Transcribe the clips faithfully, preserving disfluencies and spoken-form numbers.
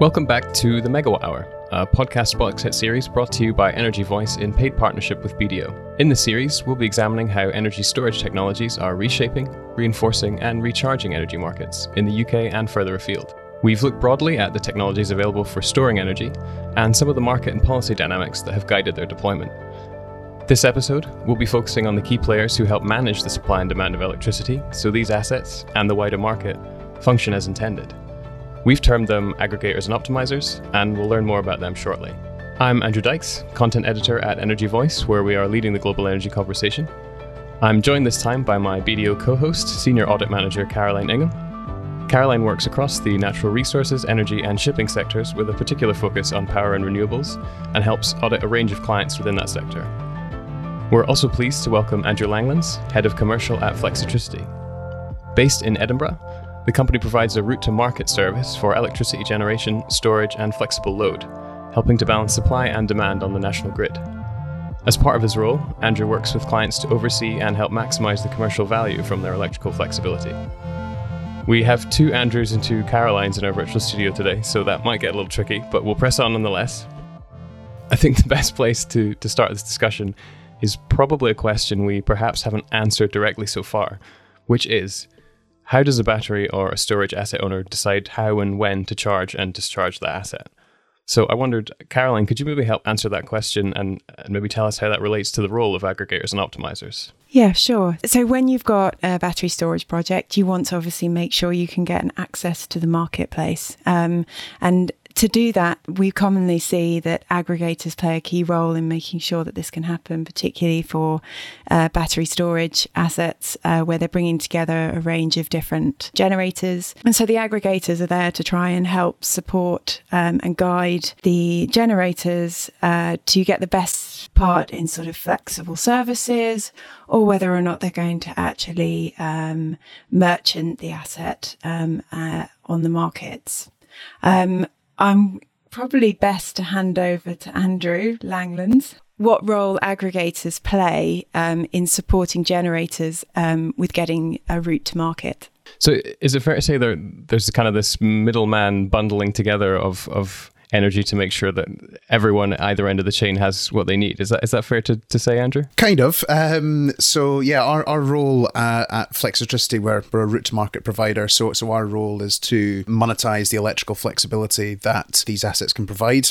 Welcome back to The Megawatt Hour, a podcast box-set series brought to you by Energy Voice in paid partnership with B D O. In the series, we'll be examining how energy storage technologies are reshaping, reinforcing, and recharging energy markets in the U K and further afield. We've looked broadly at the technologies available for storing energy and some of the market and policy dynamics that have guided their deployment. This episode, we'll be focusing on the key players who help manage the supply and demand of electricity, so these assets and the wider market function as intended. We've termed them aggregators and optimizers, and we'll learn more about them shortly. I'm Andrew Dykes, content editor at Energy Voice, where we are leading the global energy conversation. I'm joined this time by my B D O co-host, Senior Audit Manager Caroline Ingham. Caroline works across the natural resources, energy, and shipping sectors with a particular focus on power and renewables, and helps audit a range of clients within that sector. We're also pleased to welcome Andrew Langlands, Head of Commercial at Flexitricity. Based in Edinburgh, the company provides a route-to-market service for electricity generation, storage, and flexible load, helping to balance supply and demand on the national grid. As part of his role, Andrew works with clients to oversee and help maximize the commercial value from their electrical flexibility. We have two Andrews and two Carolines in our virtual studio today, so that might get a little tricky, but we'll press on nonetheless. I think the best place to, to start this discussion is probably a question we perhaps haven't answered directly so far, which is, how does a battery or a storage asset owner decide how and when to charge and discharge that asset? So I wondered, Caroline, could you maybe help answer that question and, and maybe tell us how that relates to the role of aggregators and optimizers? Yeah, sure. So when you've got a battery storage project, you want to obviously make sure you can get an access to the marketplace. Um, and to do that, we commonly see that aggregators play a key role in making sure that this can happen, particularly for uh, battery storage assets, uh, where they're bringing together a range of different generators. And so the aggregators are there to try and help support um, and guide the generators uh, to get the best part in sort of flexible services, or whether or not they're going to actually um, merchant the asset um, uh, on the markets. Um, I'm probably best to hand over to Andrew Langlands. What role aggregators play um, in supporting generators um, with getting a route to market? So is it fair to say there, there's kind of this middleman bundling together of, of energy to make sure that everyone at either end of the chain has what they need? Is that is that fair to, to say, Andrew? Kind of. Um, so yeah, our, our role uh, at Flexitricity, we're, we're a route to market provider. So, so our role is to monetize the electrical flexibility that these assets can provide.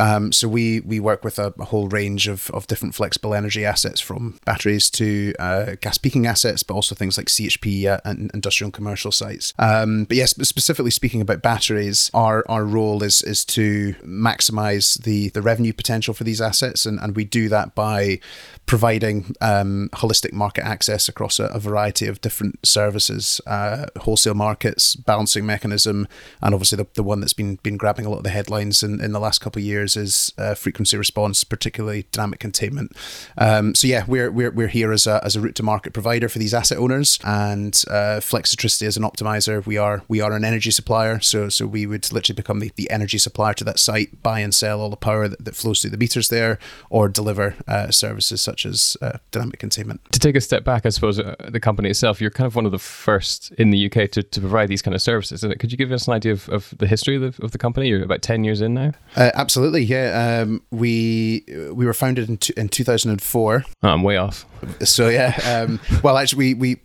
Um, so we we work with a, a whole range of, of different flexible energy assets, from batteries to uh, gas peaking assets, but also things like C H P uh, and industrial and commercial sites. Um, but yes, specifically speaking about batteries, our, our role is is to maximize the, the revenue potential for these assets, and, and we do that by providing um, holistic market access across a, a variety of different services, uh, wholesale markets, balancing mechanism, and obviously the, the one that's been been grabbing a lot of the headlines in, in the last couple of years is uh, frequency response, particularly dynamic containment. Um, so yeah, we're we're we're here as a as a route to market provider for these asset owners, and uh, Flexitricity as an optimizer. We are we are an energy supplier, so so we would literally become the, the energy supplier to that site, buy and sell all the power that, that flows through the meters there, or deliver uh, services such as uh, dynamic containment. To take a step back, I suppose, uh, the company itself, you're kind of one of the first in the U K to, to provide these kind of services, isn't it? Could you give us an idea of, of the history of the, of the company? You're about ten years in now? Uh, absolutely, yeah. Um, we we were founded in, t- in two thousand four. Oh, I'm way off. So yeah, um, well actually we, we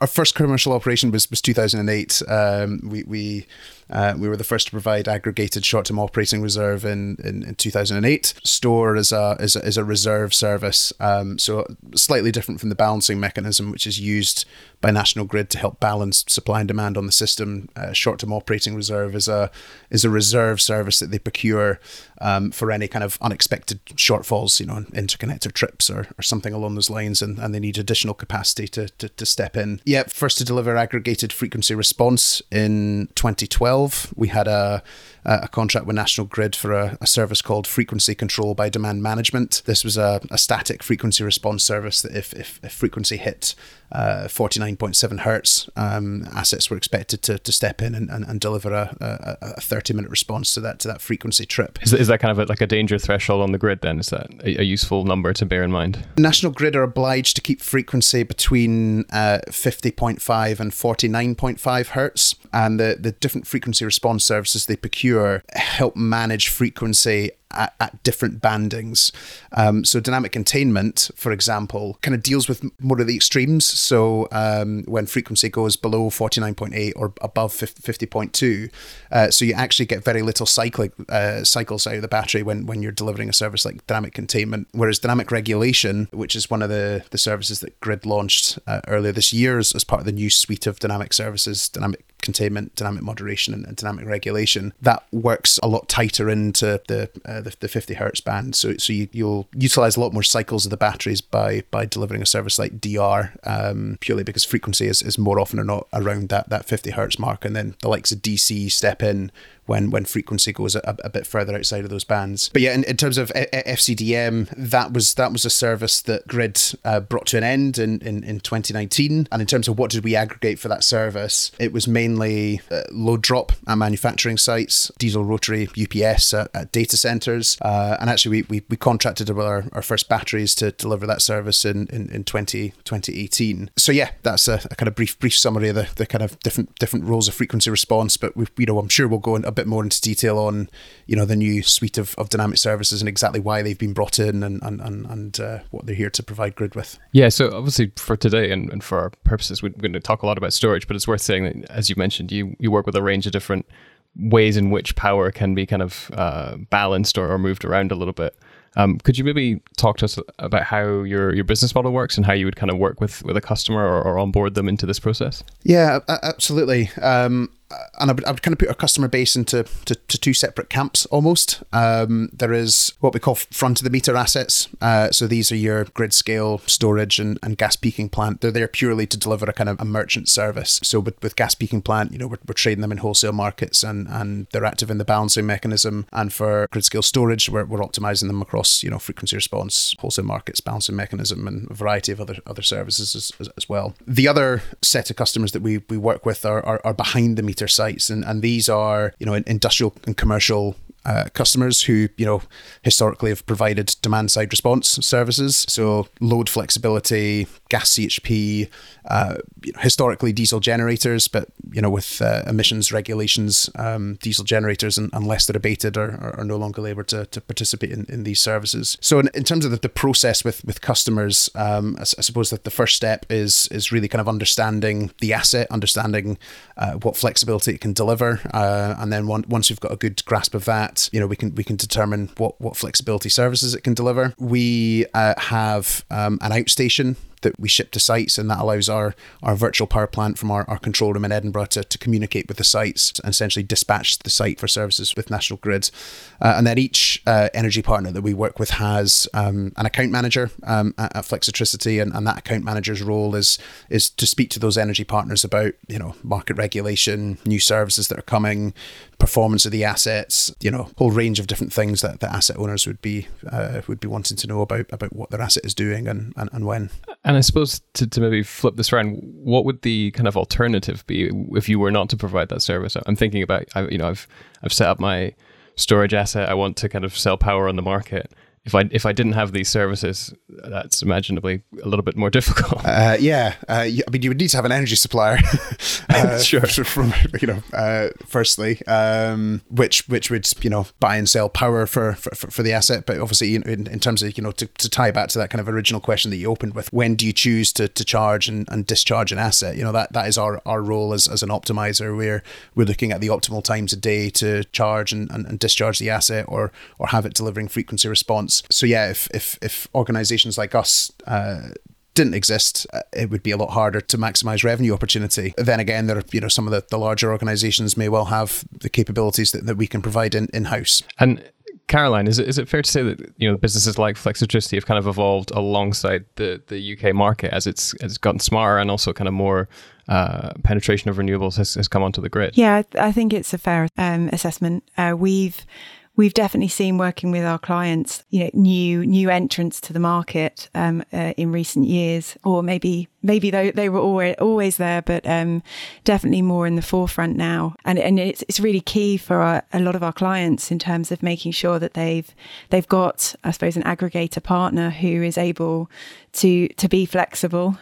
our first commercial operation was, was two thousand eight. Um, we... we Uh, we were the first to provide aggregated short-term operating reserve in, in, in two thousand eight. STORE is a, is a is a reserve service, um, so slightly different from the balancing mechanism, which is used by National Grid to help balance supply and demand on the system. Uh, short-term operating reserve is a is a reserve service that they procure um, for any kind of unexpected shortfalls, you know, interconnector trips or, or something along those lines, and, and they need additional capacity to, to, to step in. Yeah, first to deliver aggregated frequency response in twenty twelve. We had a a contract with National Grid for a, a service called Frequency Control by Demand Management. This was a, a static frequency response service that if, if, if frequency hit uh, forty-nine point seven hertz, um, assets were expected to, to step in and, and, and deliver a, a, a thirty minute response to that to that frequency trip. Is that, is that kind of a, like a danger threshold on the grid then? Is that a, a useful number to bear in mind? National Grid are obliged to keep frequency between uh, fifty point five and forty-nine point five hertz. and the, the different frequency response services they procure help manage frequency at, at different bandings. Um, so dynamic containment, for example, kind of deals with more of the extremes. So um, when frequency goes below forty-nine point eight or above fifty point two, uh, so you actually get very little cyclic uh, cycles out of the battery when, when you're delivering a service like dynamic containment. Whereas dynamic regulation, which is one of the, the services that Grid launched uh, earlier this year as, as part of the new suite of dynamic services, dynamic containment, dynamic moderation, and, and dynamic regulation, that works a lot tighter into the uh, the, the fifty hertz band. So so you, you'll utilize a lot more cycles of the batteries by by delivering a service like D R, um, purely because frequency is, is more often or not around that that fifty hertz mark, and then the likes of D C step in when when frequency goes a, a bit further outside of those bands. But yeah, in, in terms of F C D M, that was that was a service that Grid uh, brought to an end in, in, in twenty nineteen. And in terms of what did we aggregate for that service, it was mainly uh, load drop at manufacturing sites, diesel rotary U P S at, at data centres. Uh, and actually, we, we, we contracted with our, our first batteries to deliver that service in, in, in twenty eighteen. So yeah, that's a, a kind of brief brief summary of the, the kind of different different roles of frequency response. But we, you know, I'm sure we'll go into bit more into detail on, you know, the new suite of, of dynamic services and exactly why they've been brought in and and, and, and uh, what they're here to provide Grid with. Yeah, so obviously for today and, and for our purposes, we're going to talk a lot about storage, but it's worth saying that, as you mentioned, you, you work with a range of different ways in which power can be kind of uh, balanced or, or moved around a little bit. Um, could you maybe talk to us about how your, your business model works and how you would kind of work with, with a customer or, or onboard them into this process? Yeah, absolutely. Um, and I would, I would kind of put our customer base into to, to two separate camps almost. Um, there is what we call front of the meter assets. Uh, so these are your grid scale storage and, and gas peaking plant. They're there purely to deliver a kind of a merchant service. So with, with gas peaking plant, you know, we're, we're trading them in wholesale markets and, and they're active in the balancing mechanism. And for grid scale storage, we're, we're optimizing them across, you know, frequency response, wholesale markets, balancing mechanism, and a variety of other other services as, as, as well. The other set of customers that we, we work with are, are, are behind the meter sites, and, and these are, you know, industrial and commercial Uh, customers who, you know, historically have provided demand-side response services. So load flexibility, gas C H P, uh, you know, historically diesel generators, but, you know, with uh, emissions regulations, um, diesel generators, and, unless they're abated, are, are, are no longer able to, to participate in, in these services. So in, in terms of the, the process with, with customers, um, I, I suppose that the first step is is really kind of understanding the asset, understanding uh, what flexibility it can deliver. Uh, and then one, once we've got a good grasp of that, you know, we can we can determine what, what flexibility services it can deliver. We uh, have um, an outstation that we ship to sites, and that allows our, our virtual power plant from our, our control room in Edinburgh to, to communicate with the sites and essentially dispatch the site for services with National Grid. Uh, and then each uh, energy partner that we work with has um, an account manager um, at, at Flexitricity, and, and that account manager's role is is to speak to those energy partners about, you know, market regulation, new services that are coming, performance of the assets, you know, whole range of different things that the asset owners would be uh, would be wanting to know about about what their asset is doing and, and, and when. And I suppose to, to maybe flip this around, what would the kind of alternative be if you were not to provide that service? I'm thinking about, I, you know, I've I've set up my storage asset. I want to kind of sell power on the market. If I if I didn't have these services, that's imaginably a little bit more difficult. Uh, yeah, uh, I mean, you would need to have an energy supplier, uh, sure. From, you know, uh, firstly, um, which which would, you know, buy and sell power for for, for the asset. But obviously, in, in terms of, you know, to, to tie back to that kind of original question that you opened with, when do you choose to, to charge and, and discharge an asset? You know, that that is our, our role as, as an optimizer. We're we're looking at the optimal times a day to charge and, and, and discharge the asset, or or have it delivering frequency response. So yeah, if if if organizations like us uh didn't exist, it would be a lot harder to maximize revenue opportunity. Then again, there are, you know, some of the, the larger organizations may well have the capabilities that, that we can provide in, in-house. And Caroline, is it is it fair to say that, you know, businesses like Flexitricity have kind of evolved alongside the, the U K market as it's as it's gotten smarter, and also kind of more uh, penetration of renewables has, has come onto the grid? Yeah, I think it's a fair um, assessment. Uh, we've We've definitely seen, working with our clients, you know, new new entrants to the market um, uh, in recent years, or maybe maybe they they were always always there, but um, definitely more in the forefront now. And and it's it's really key for our, a lot of our clients in terms of making sure that they've they've got, I suppose, an aggregator partner who is able to to be flexible,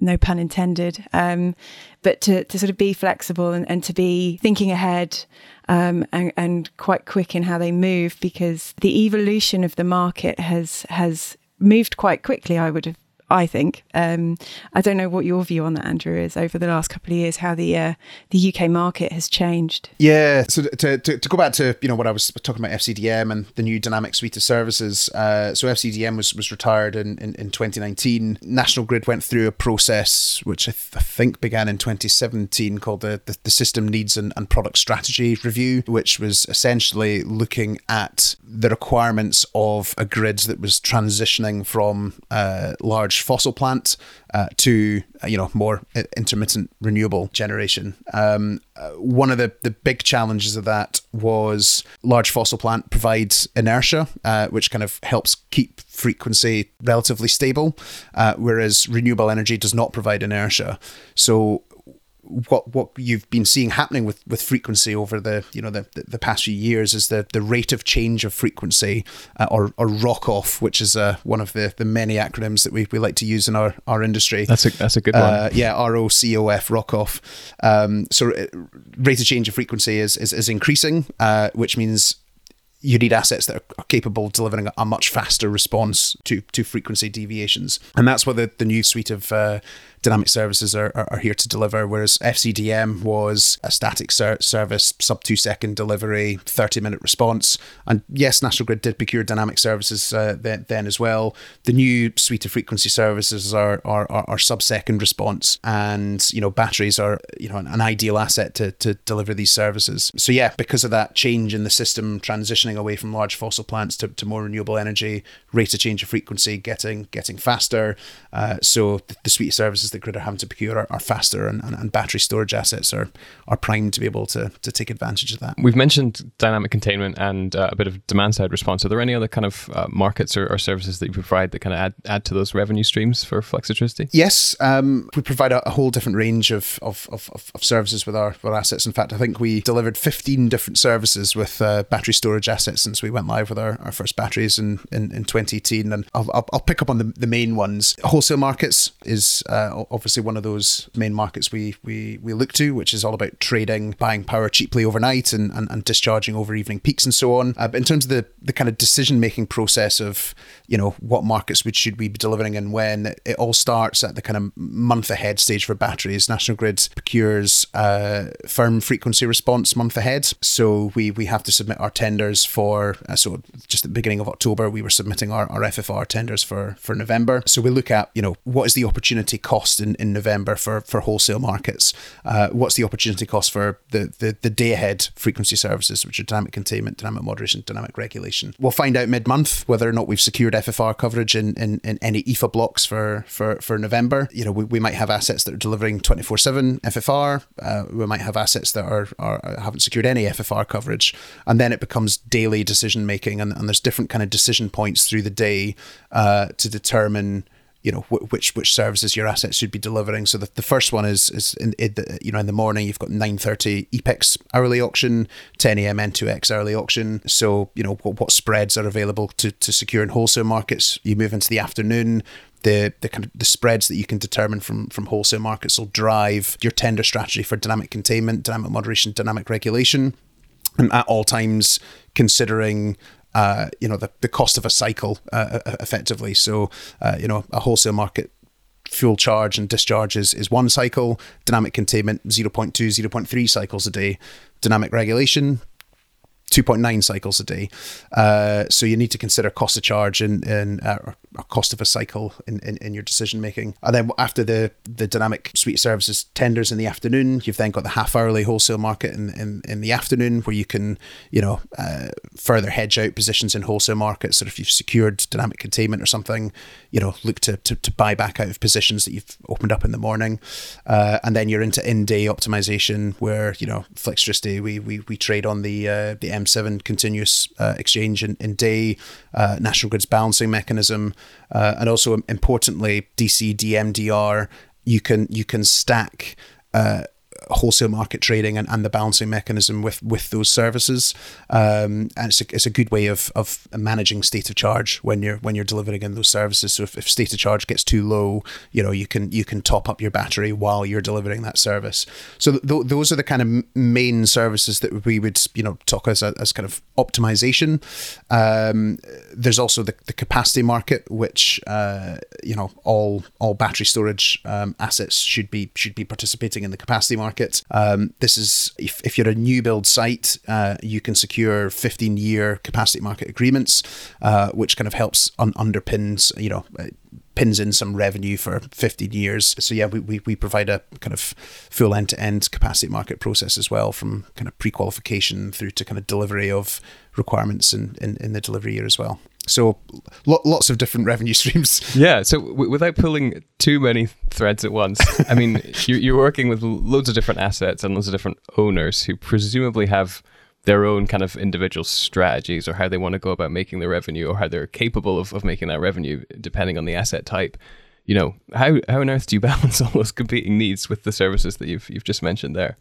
no pun intended, um, but to, to sort of be flexible and, and to be thinking ahead um, and, and quite quick in how they move, because the evolution of the market has has moved quite quickly, I would have, I think. Um, I don't know what your view on that, Andrew, is over the last couple of years, how the uh, the U K market has changed. Yeah, so to, to to go back to, you know, what I was talking about, F C D M and the new dynamic suite of services. Uh, so F C D M was was retired in, in, in twenty nineteen. National Grid went through a process, which I, th- I think began in twenty seventeen, called the, the, the System Needs and, and Product Strategy Review, which was essentially looking at the requirements of a grid that was transitioning from uh, large fossil plant uh, to uh, you know more intermittent renewable generation. Um, uh, one of the, the big challenges of that was large fossil plant provides inertia, uh, which kind of helps keep frequency relatively stable, uh, whereas renewable energy does not provide inertia. So what what you've been seeing happening with, with frequency over the you know the, the, the past few years is the, the rate of change of frequency, uh, or or ROCOF, which is uh, one of the, the many acronyms that we, we like to use in our, our industry. That's a that's a good one. Uh, yeah, R O C O F, ROCOF. Um, so rate of change of frequency is is, is increasing, uh, which means you need assets that are capable of delivering a much faster response to, to frequency deviations. And that's what the, the new suite of uh, dynamic services are, are, are here to deliver, whereas F C D M was a static ser- service, sub two second delivery, thirty minute response. And yes, National Grid did procure dynamic services uh, then, then as well. The new suite of frequency services are are, are, are sub second response, and you know batteries are you know an, an ideal asset to, to deliver these services. So yeah, because of that change in the system, transitioning away from large fossil plants to, to more renewable energy, rate of change of frequency getting getting faster. Uh, so the, the suite of services the grid are having to procure are, are faster, and, and, and battery storage assets are are primed to be able to, to take advantage of that. We've mentioned dynamic containment and uh, a bit of demand side response. Are there any other kind of uh, markets or, or services that you provide that kind of add, add to those revenue streams for Flexitricity? Yes, um, we provide a, a whole different range of of, of, of services with our, our assets. In fact, I think we delivered fifteen different services with uh, battery storage assets since we went live with our, our first batteries in, in, in twenty eighteen. And I'll, I'll, I'll pick up on the, the main ones. Wholesale markets is uh, obviously one of those main markets we we we look to, which is all about trading, buying power cheaply overnight and, and, and discharging over evening peaks and so on. Uh, but in terms of the, the kind of decision-making process of, you know, what markets we should we be delivering and when, it all starts at the kind of month-ahead stage for batteries. National Grid procures uh, firm frequency response month ahead. So we, we have to submit our tenders for, uh, so just at the beginning of October, we were submitting our, our F F R tenders for, for November. So we look at, you know, what is the opportunity cost In, in November for, for wholesale markets? Uh, what's the opportunity cost for the, the, the day ahead frequency services, which are dynamic containment, dynamic moderation, dynamic regulation? We'll find out mid-month whether or not we've secured F F R coverage in, in, in any E F A blocks for, for, for November. You know, we, we might have assets that are delivering twenty-four seven F F R. Uh, we might have assets that are, are haven't secured any F F R coverage. And then it becomes daily decision making, and, and there's different kind of decision points through the day uh, to determine you know, which which services your assets should be delivering. So the, the first one is, is in, in the, you know, in the morning, you've got nine thirty E P E X hourly auction, ten a.m. N two X hourly auction. So, you know, what, what spreads are available to, to secure in wholesale markets. You move into the afternoon, the the kind of the spreads that you can determine from, from wholesale markets will drive your tender strategy for dynamic containment, dynamic moderation, dynamic regulation. And at all times, considering Uh, you know, the, the cost of a cycle, uh, effectively. So, uh, you know, a wholesale market fuel charge and discharge is, is one cycle. Dynamic containment, zero point two, zero point three cycles a day. Dynamic regulation, two point nine cycles a day. Uh, so you need to consider cost of charge and, and uh, or cost of a cycle in, in, in your decision making. And then after the, the dynamic suite of services tenders in the afternoon, you've then got the half hourly wholesale market in, in, in the afternoon, where you can, you know, uh, further hedge out positions in wholesale markets. So if you've secured dynamic containment or something, you know, look to, to, to buy back out of positions that you've opened up in the morning. Uh, and then you're into in-day optimization, where, you know, Flexitricity, we, we, we trade on the, uh, the M seven continuous uh, exchange in, in day, uh, National Grid's balancing mechanism, uh, and also importantly D C D M D R. You can you can stack uh, wholesale market trading and, and the balancing mechanism with with those services. Um, and it's a, it's a good way of of managing state of charge when you're when you're delivering in those services. So if, if state of charge gets too low, you know, you can you can top up your battery while you're delivering that service. So th- those are the kind of main services that we would, you know, talk as a, as kind of optimization. Um, there's also the, the capacity market, which uh, you know all all battery storage um, assets should be should be participating in the capacity market. Um, this is if, if you're a new build site, uh, you can secure fifteen year capacity market agreements, uh, which kind of helps un- underpins you know. pins in some revenue for fifteen years. So yeah, we, we, we provide a kind of full end-to-end capacity market process as well, from kind of pre-qualification through to kind of delivery of requirements in, in, in the delivery year as well. So lo- lots of different revenue streams. Yeah, so w- without pulling too many threads at once, I mean, you're, you're working with loads of different assets and loads of different owners who presumably have their own kind of individual strategies or how they want to go about making the revenue, or how they're capable of, of making that revenue depending on the asset type. You know, how how on earth do you balance all those competing needs with the services that you've you've just mentioned there,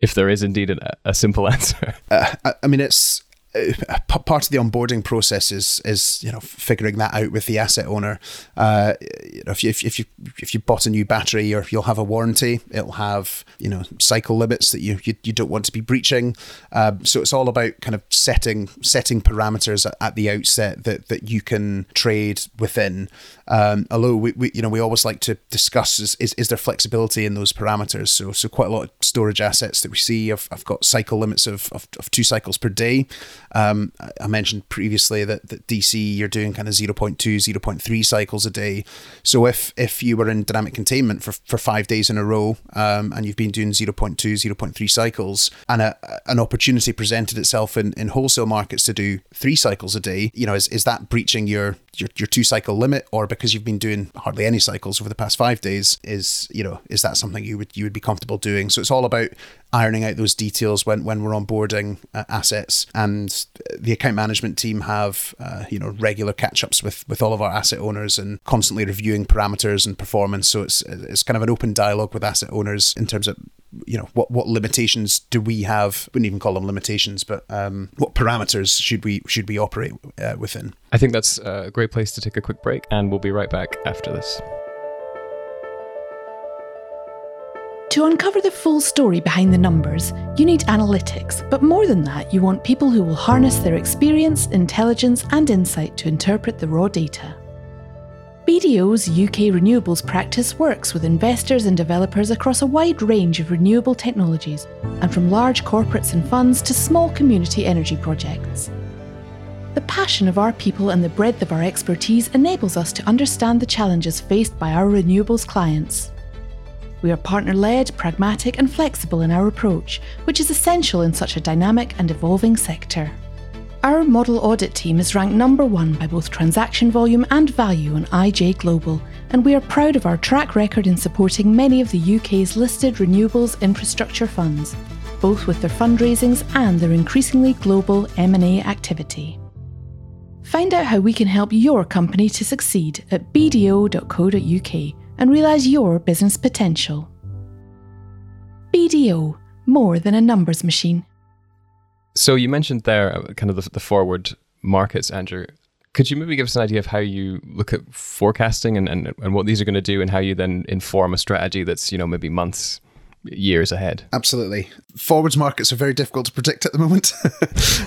if there is indeed an, a simple answer? Uh, I, I mean, it's uh, p- part of the onboarding process is is you know figuring that out with the asset owner. Uh, you know, if you, if if you if you bought a new battery, or if you'll have a warranty, it'll have you know cycle limits that you you, you don't want to be breaching. Um, so it's all about kind of setting setting parameters at, at the outset that that you can trade within. Um, although we, we you know we always like to discuss is, is is there flexibility in those parameters. So so quite a lot of storage assets that we see have, have got cycle limits of, of of two cycles per day. Um, I mentioned previously that, that D C you're doing kind of zero point two, zero point three cycles a day. So if if you were in dynamic containment for, for five days in a row, um, and you've been doing zero point two, zero point three cycles, and a, an opportunity presented itself in, in wholesale markets to do three cycles a day, you know, is, is that breaching your, your, your two cycle limit, or because you've been doing hardly any cycles over the past five days, is you know is that something you would you would be comfortable doing? So it's all about ironing out those details when, when we're onboarding uh, assets, and the account management team have uh, you know regular catch-ups with, with all of our asset owners and constantly reviewing parameters and performance. So it's it's kind of an open dialogue with asset owners in terms of you know what, what limitations do we have? Wouldn't even call them limitations, but um, what parameters should we should we operate uh, within? I think that's a great place to take a quick break, and we'll be right back after this. To uncover the full story behind the numbers, you need analytics, but more than that, you want people who will harness their experience, intelligence, and insight to interpret the raw data. B D O's U K renewables practice works with investors and developers across a wide range of renewable technologies, and from large corporates and funds to small community energy projects. The passion of our people and the breadth of our expertise enables us to understand the challenges faced by our renewables clients. We are partner-led, pragmatic and flexible in our approach, which is essential in such a dynamic and evolving sector. Our model audit team is ranked number one by both transaction volume and value on I J Global, and we are proud of our track record in supporting many of the U K's listed renewables infrastructure funds, both with their fundraisings and their increasingly global M and A activity. Find out how we can help your company to succeed at b d o dot co dot u k. and realise your business potential. B D O, more than a numbers machine. So you mentioned there kind of the, the forward markets, Andrew. Could you maybe give us an idea of how you look at forecasting and, and, and what these are going to do, and how you then inform a strategy that's, you know, maybe months, years ahead? Absolutely. Forwards markets are very difficult to predict at the moment.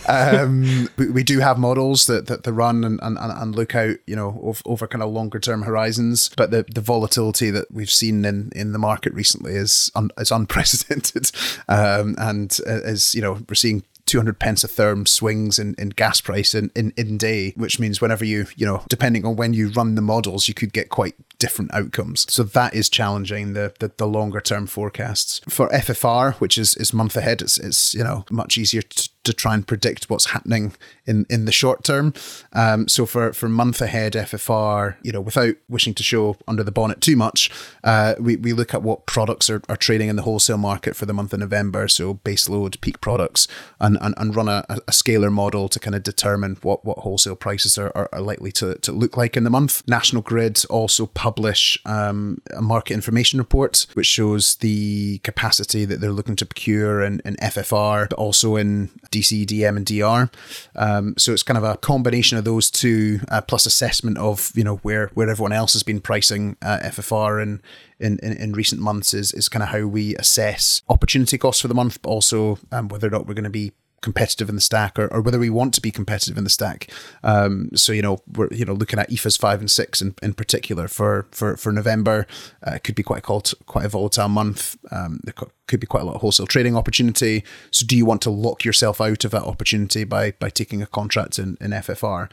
um, we, we do have models that that, that run and, and, and look out, you know, over, over kind of longer term horizons. But the, the volatility that we've seen in, in the market recently is un, is unprecedented, um, and as you know, we're seeing two hundred pence a therm swings in, in gas price in, in, in day, which means whenever you, you know, depending on when you run the models, you could get quite different outcomes. So that is challenging the the, the longer term forecasts. For F F R, which is, is month ahead, it's, it's, you know, much easier to, to try and predict what's happening in, in the short term. Um, so for, for month ahead F F R, you know, without wishing to show under the bonnet too much, uh, we, we look at what products are, are trading in the wholesale market for the month of November. So base load, peak products, and And, and run a, a scalar model to kind of determine what, what wholesale prices are, are, are likely to, to look like in the month. National Grid also published publish um, a market information report, which shows the capacity that they're looking to procure in, in F F R, but also in D C, D M and D R. Um, so it's kind of a combination of those two, uh, plus assessment of, you know, where, where everyone else has been pricing uh, F F R in, in, in, in recent months is, is kind of how we assess opportunity costs for the month, but also um, whether or not we're going to be competitive in the stack, or, or whether we want to be competitive in the stack. Um, so, you know, we're, you know, looking at E F As five and six in, in particular for, for, for November. Uh, it could be quite a cold, quite a volatile month. Um, there could be quite a lot of wholesale trading opportunity. So do you want to lock yourself out of that opportunity by, by taking a contract in, in F F R?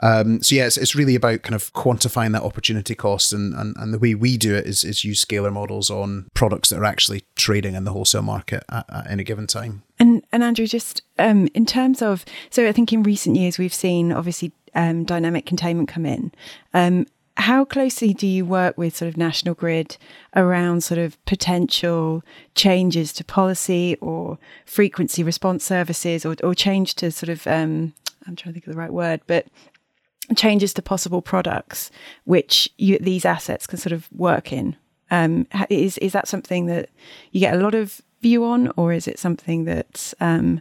Um, so yeah, it's, it's really about kind of quantifying that opportunity cost, and, and, and the way we do it is, is use scalar models on products that are actually trading in the wholesale market at, at any given time. And and Andrew, just um, in terms of, so I think in recent years we've seen obviously um, dynamic containment come in. Um, how closely do you work with sort of National Grid around sort of potential changes to policy or frequency response services, or, or change to sort of, um, I'm trying to think of the right word, but changes to possible products which you, these assets can sort of work in? Um, is is that something that you get a lot of view on, or is it something that's um,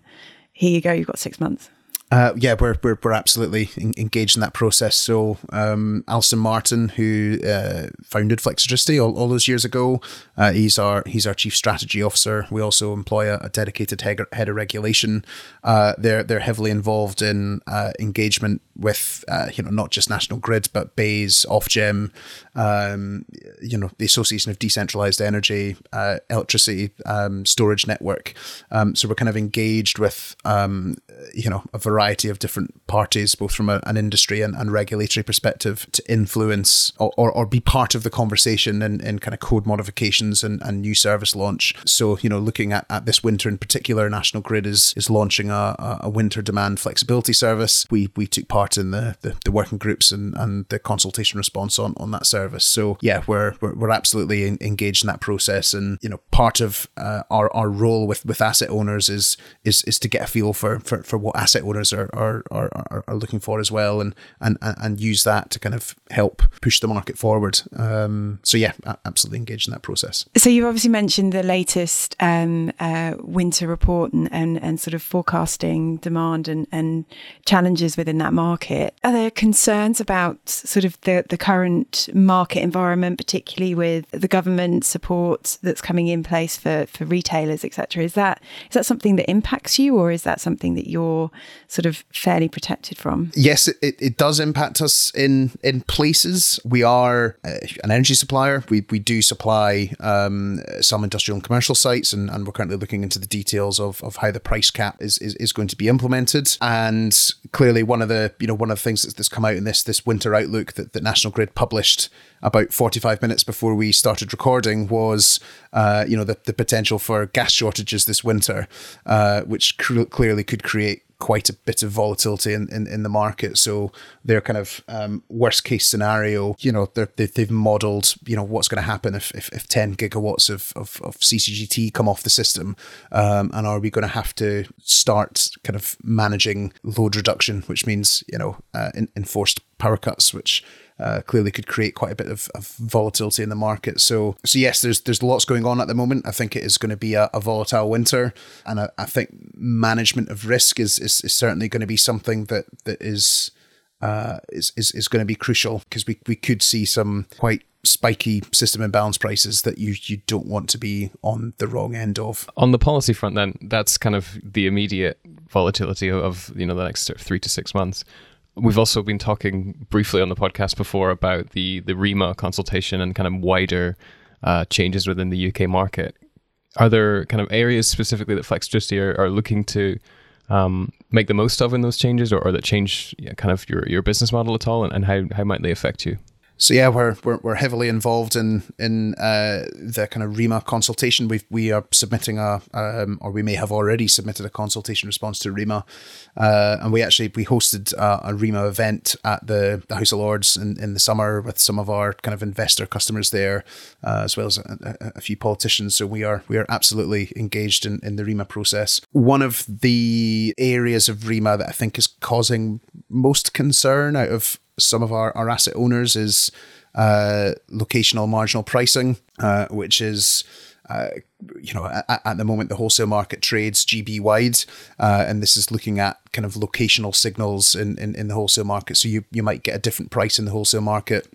here you go, you've got six months? Uh, yeah, we're we're we're absolutely in, engaged in that process. So, um, Alison Martin, who uh, founded Flexitricity all, all those years ago, uh, he's our he's our chief strategy officer. We also employ a, a dedicated head, head of regulation. Uh, they're they're heavily involved in uh, engagement with uh, you know, not just National Grid, but BASE, Ofgem, um, you know, the Association of Decentralised Energy, uh, Electricity um, Storage Network. Um, so we're kind of engaged with um, you know, a variety. variety of different parties, both from a, an industry and, and regulatory perspective, to influence or, or, or be part of the conversation in, in kind of code modifications and, and new service launch. So, you know, looking at, at this winter in particular, National Grid is is launching a, a winter demand flexibility service. We we took part in the, the, the working groups and, and the consultation response on, on that service. So yeah, we're we're, we're absolutely in, engaged in that process. And, you know, part of uh, our, our role with, with asset owners is is is to get a feel for, for, for what asset owners Are, are are are looking for as well, and and and use that to kind of help push the market forward. Um, so yeah, absolutely engaged in that process. So you've obviously mentioned the latest um, uh, winter report and, and and sort of forecasting demand and, and challenges within that market. Are there concerns about sort of the the current market environment, particularly with the government support that's coming in place for for retailers, et cetera? Is that is that something that impacts you, or is that something that you're sort of fairly protected from? Yes, it, it does impact us in in places. We are uh, an energy supplier. We we do supply um, some industrial and commercial sites, and, and we're currently looking into the details of, of how the price cap is, is is going to be implemented. And clearly, one of the you know one of the things that's, that's come out in this this winter outlook that, that National Grid published about forty-five minutes before we started recording was uh, you know the, the potential for gas shortages this winter, uh, which cr- clearly could create quite a bit of volatility in, in, in the market. So their kind of um, worst case scenario, you know, they've, they've modelled, you know, what's going to happen if, if, if ten gigawatts of, of, of C C G T come off the system, um, and are we going to have to start kind of managing load reduction, which means, you know, uh, in, enforced power cuts, which Uh, clearly could create quite a bit of, of volatility in the market. So, so yes, there's there's lots going on at the moment. I think it is going to be a, a volatile winter, and I, I think management of risk is, is is certainly going to be something that that is uh, is, is is going to be crucial, because we we could see some quite spiky system imbalance prices that you you don't want to be on the wrong end of. On the policy front, then, that's kind of the immediate volatility of, you know, the next sort of three to six months. We've also been talking briefly on the podcast before about the, the REMA consultation and kind of wider uh, changes within the U K market. Are there kind of areas specifically that Flexitricity are, are looking to um, make the most of in those changes, or, or that change yeah, kind of your, your business model at all, and, and how, how might they affect you? So yeah, we're we're we're heavily involved in in uh, the kind of REMA consultation. We we are submitting a, um, or we may have already submitted a consultation response to REMA, uh, and we actually we hosted a, a REMA event at the, the House of Lords in, in the summer with some of our kind of investor customers there, uh, as well as a, a, a few politicians. So we are we are absolutely engaged in, in the REMA process. One of the areas of REMA that I think is causing most concern out of some of our, our asset owners is uh, locational marginal pricing, uh, which is, uh, you know, at, at the moment, the wholesale market trades G B wide. Uh, and this is looking at kind of locational signals in, in, in the wholesale market. So you, you might get a different price in the wholesale market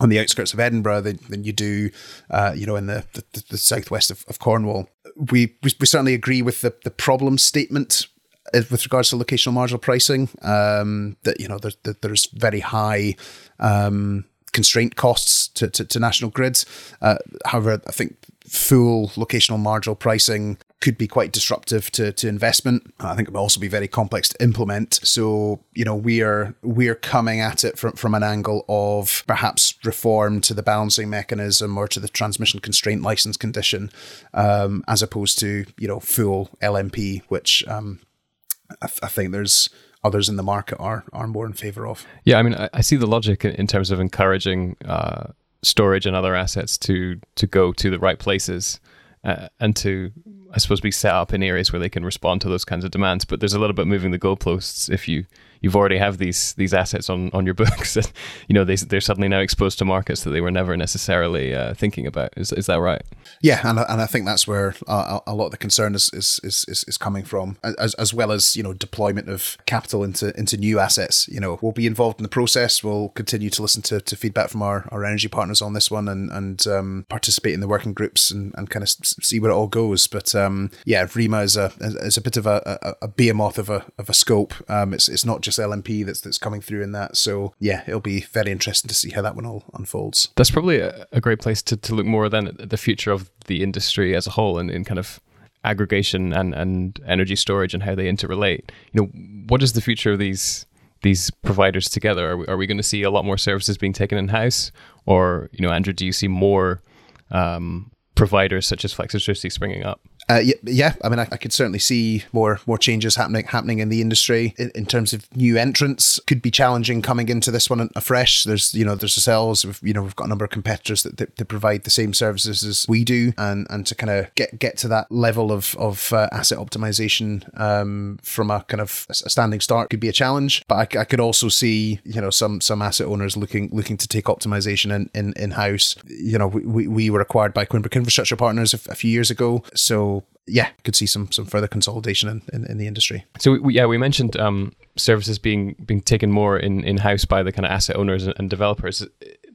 on the outskirts of Edinburgh than, than you do, uh, you know, in the, the, the southwest of, of Cornwall. We, we we certainly agree with the, the problem statement with regards to locational marginal pricing, um, that, you know, there, that there's very high um, constraint costs to, to, to National Grid. Uh, however, I think full locational marginal pricing could be quite disruptive to, to investment. I think it will also be very complex to implement. So, you know, we are we are coming at it from, from an angle of perhaps reform to the balancing mechanism or to the transmission constraint license condition, um, as opposed to, you know, full L M P, which um, I, th- I think there's others in the market are are more in favour of. Yeah, I mean, I, I see the logic in terms of encouraging uh, storage and other assets to to go to the right places. Uh, and to, I suppose, be set up in areas where they can respond to those kinds of demands. But there's a little bit moving the goalposts if you, you've already have these these assets on, on your books. And, you know, they, they're suddenly now exposed to markets that they were never necessarily uh, thinking about. Is is that right? Yeah, and, and I think that's where uh, a lot of the concern is is is, is coming from, as, as well as, you know, deployment of capital into into new assets. You know, we'll be involved in the process. We'll continue to listen to, to feedback from our, our energy partners on this one and, and um, participate in the working groups and, and kind of see where it all goes. But um, yeah, REMA is a is a bit of a, a, a behemoth of a of a scope. Um, it's it's not just L M P that's that's coming through in that. So yeah, it'll be very interesting to see how that one all unfolds. That's probably a, a great place to, to look more then at the future of the industry as a whole and in kind of aggregation and, and energy storage and how they interrelate. You know, what is the future of these these providers together? Are we, are we going to see a lot more services being taken in-house? Or, you know, Andrew, do you see more um, providers such as Flexitricity springing up? Uh, yeah, yeah, I mean, I, I could certainly see more more changes happening happening in the industry in, in terms of new entrants. Could be challenging coming into this one afresh. There's, you know, there's ourselves. We've, you know, we've got a number of competitors that, that, that provide the same services as we do, and, and to kind of get, get to that level of of uh, asset optimization um, from a kind of a standing start could be a challenge. But I, I could also see, you know, some some asset owners looking looking to take optimization in, in, in house. You know, we we were acquired by Quinbrook Infrastructure Partners a, a few years ago, so. Yeah, could see some some further consolidation in, in, in the industry. So we, yeah, we mentioned um, services being being taken more in in house by the kind of asset owners and developers.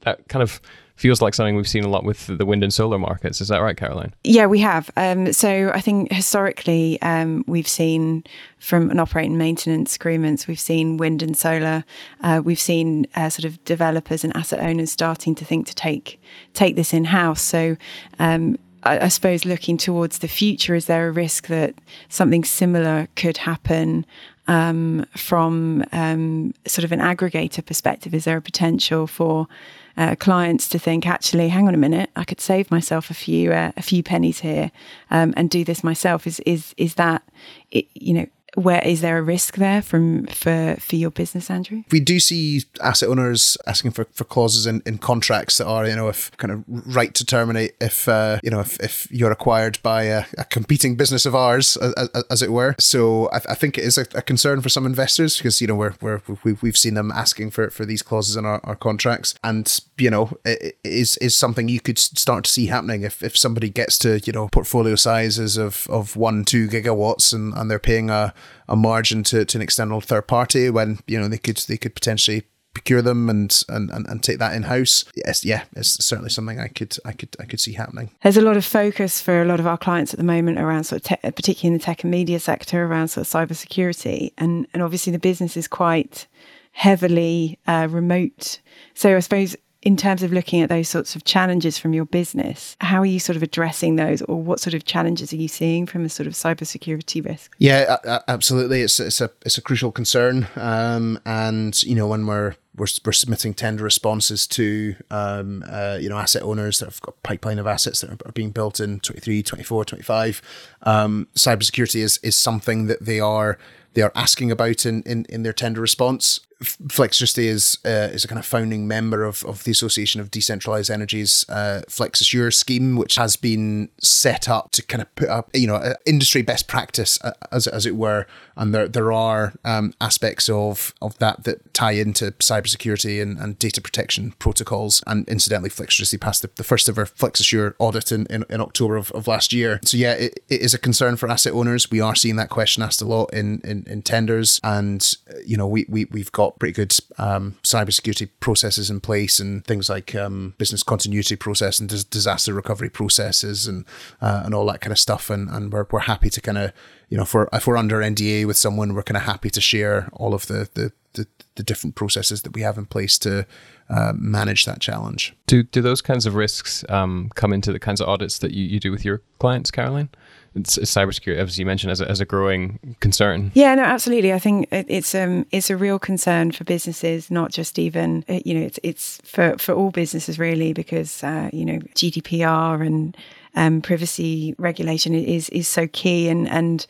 That kind of feels like something we've seen a lot with the wind and solar markets. Is that right, Caroline? Yeah, we have. Um, so I think historically um, we've seen from an operating maintenance agreements, we've seen wind and solar. Uh, we've seen uh, sort of developers and asset owners starting to think to take take this in house. So. Um, I suppose looking towards the future, is there a risk that something similar could happen um, from um, sort of an aggregator perspective? Is there a potential for uh, clients to think, actually, hang on a minute, I could save myself a few uh, a few pennies here um, and do this myself? Is is is that, you know, where is there a risk there from for, for your business, Andrew? We do see asset owners asking for, for clauses in, in contracts that are, you know, if kind of right to terminate if, uh, you know, if, if you're acquired by a, a competing business of ours, as, as it were. So I, I think it is a, a concern for some investors because, you know, we're, we're, we've, we've seen them asking for, for these clauses in our, our contracts. And, you know, it is, is something you could start to see happening if, if somebody gets to, you know, portfolio sizes of, of one, two gigawatts and, and they're paying a a margin to, to an external third party when, you know, they could they could potentially procure them and and, and, and take that in house. Yes, yeah, it's certainly something I could I could I could see happening. There's a lot of focus for a lot of our clients at the moment around sort of te- particularly in the tech and media sector around sort of cybersecurity and and obviously the business is quite heavily uh, remote. So I suppose in terms of looking at those sorts of challenges from your business, how are you sort of addressing those, or what sort of challenges are you seeing from a sort of cybersecurity risk? Yeah, absolutely. It's it's a it's a crucial concern, um, and you know when we're we're we're submitting tender responses to um, uh, you know asset owners that have got a pipeline of assets that are being built in twenty-three, twenty-four, twenty-five. Um, cybersecurity is is something that they are they are asking about in in, in their tender response. Flexitricity is uh, is a kind of founding member of, of the Association of Decentralised Energy's uh, FlexAssure scheme, which has been set up to kind of put up, you know, industry best practice uh, as as it were, and there there are um, aspects of of that that tie into cyber cybersecurity and, and data protection protocols. And incidentally, Flexitricity passed the, the first ever FlexAssure audit in, in, in October of, of last year. So yeah, it, it is a concern for asset owners. We are seeing that question asked a lot in, in, in tenders. And, you know, we, we, we've got pretty good um, cybersecurity processes in place and things like um, business continuity process and dis- disaster recovery processes and uh, and all that kind of stuff. And, and we're, we're happy to kind of, you know, if we're, if we're under N D A with someone, we're kind of happy to share all of the the, the, the different processes that we have in place to uh, manage that challenge. Do do those kinds of risks um, come into the kinds of audits that you, you do with your clients, Caroline? It's, it's cybersecurity, as you mentioned, as a, as a growing concern. Yeah, no, absolutely. I think it, it's um it's a real concern for businesses, not just even you know it's it's for for all businesses really, because uh, you know G D P R and um, privacy regulation is is so key and and.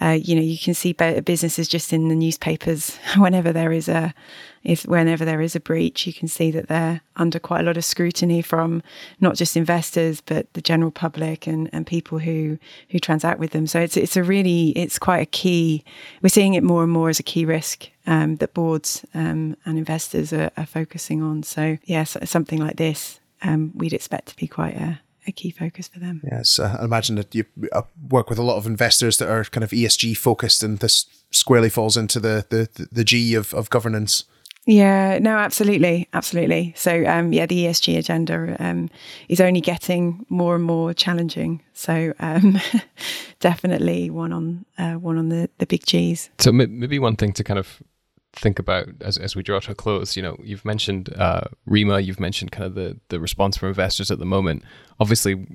Uh, you know, you can see businesses just in the newspapers. Whenever there is a, if whenever there is a breach, you can see that they're under quite a lot of scrutiny from not just investors but the general public and, and people who who transact with them. So it's it's a really it's quite a key. We're seeing it more and more as a key risk um, that boards um, and investors are, are focusing on. So yes, yeah, something like this um, we'd expect to be quite a. a key focus for them. Yes, uh, I imagine that you uh, work with a lot of investors that are kind of E S G focused, and this squarely falls into the the, the G of, of governance. Yeah, no, absolutely, absolutely. So um, yeah, the E S G agenda um, is only getting more and more challenging. So um, definitely one on uh, one on the, the big Gs. So maybe one thing to kind of think about as as we draw to a close, you know, you've mentioned uh, REMA, you've mentioned kind of the, the response from investors at the moment. Obviously,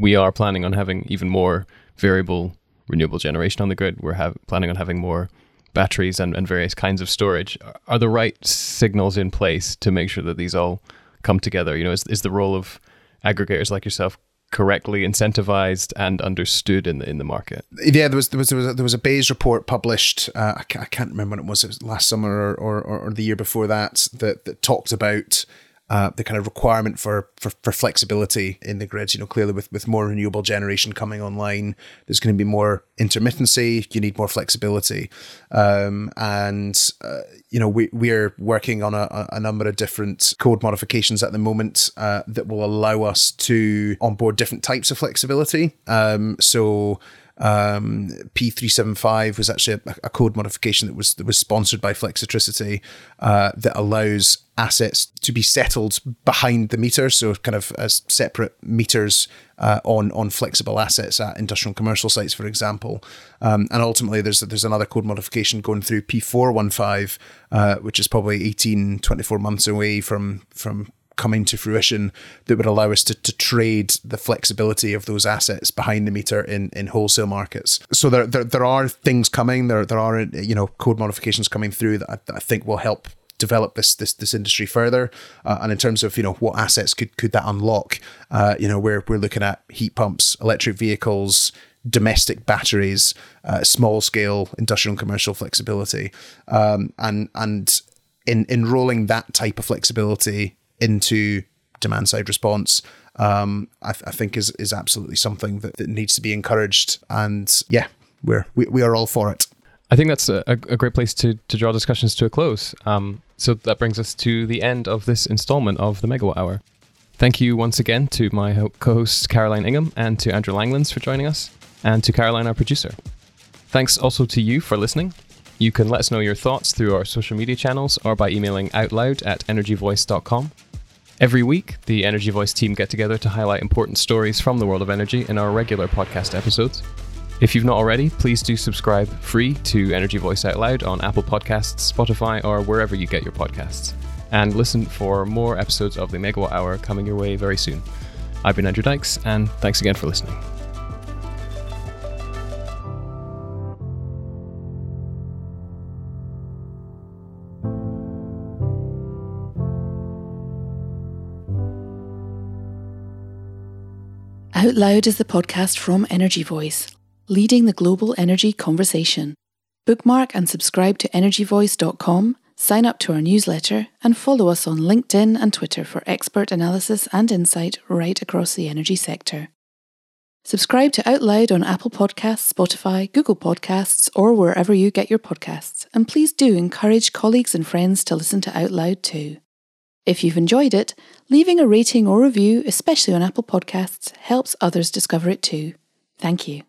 we are planning on having even more variable renewable generation on the grid. We're ha- planning on having more batteries and, and various kinds of storage. Are the right signals in place to make sure that these all come together? You know, is is the role of aggregators like yourself correctly incentivized and understood in the in the market? Yeah, there was there was there was a, there was a BASE report published. Uh, I, can't, I can't remember when it was. It was last summer or, or or the year before that that that talked about uh, the kind of requirement for, for for flexibility in the grid. You know, clearly with with more renewable generation coming online, there's going to be more intermittency. You need more flexibility, um, and uh, you know we we're working on a, a number of different code modifications at the moment uh, that will allow us to onboard different types of flexibility. Um, so. Um, P three seventy-five was actually a, a code modification that was that was sponsored by Flexitricity uh, that allows assets to be settled behind the meter, so kind of as separate meters uh, on on flexible assets at industrial and commercial sites, for example. Um, and ultimately, there's there's another code modification going through P four fifteen, uh, which is probably eighteen, twenty-four months away from from. coming to fruition, that would allow us to, to trade the flexibility of those assets behind the meter in, in wholesale markets. So there, there there are things coming, there there are you know code modifications coming through that I, that I think will help develop this this this industry further. Uh, and in terms of you know what assets could could that unlock, uh, you know we're we're looking at heat pumps, electric vehicles, domestic batteries, uh, small scale industrial and commercial flexibility, um, and and in enrolling that type of flexibility into demand side response, um, I, th- I think is is absolutely something that, that needs to be encouraged. And yeah, we're we, we are all for it. I think that's a, a great place to to draw discussions to a close. Um, so that brings us to the end of this installment of the Megawatt Hour. Thank you once again to my co-hosts Caroline Ingham and to Andrew Langlands for joining us, and to Caroline, our producer. Thanks also to you for listening. You can let us know your thoughts through our social media channels or by emailing outloud at energy voice dot com. Every week, the Energy Voice team get together to highlight important stories from the world of energy in our regular podcast episodes. If you've not already, please do subscribe free to Energy Voice Out Loud on Apple Podcasts, Spotify, or wherever you get your podcasts. And listen for more episodes of the Megawatt Hour coming your way very soon. I've been Andrew Dykes, and thanks again for listening. Out Loud is the podcast from Energy Voice, leading the global energy conversation. Bookmark and subscribe to energy voice dot com, sign up to our newsletter, and follow us on LinkedIn and Twitter for expert analysis and insight right across the energy sector. Subscribe to Out Loud on Apple Podcasts, Spotify, Google Podcasts, or wherever you get your podcasts. and please do encourage colleagues and friends to listen to Out Loud too. If you've enjoyed it, leaving a rating or review, especially on Apple Podcasts, helps others discover it too. Thank you.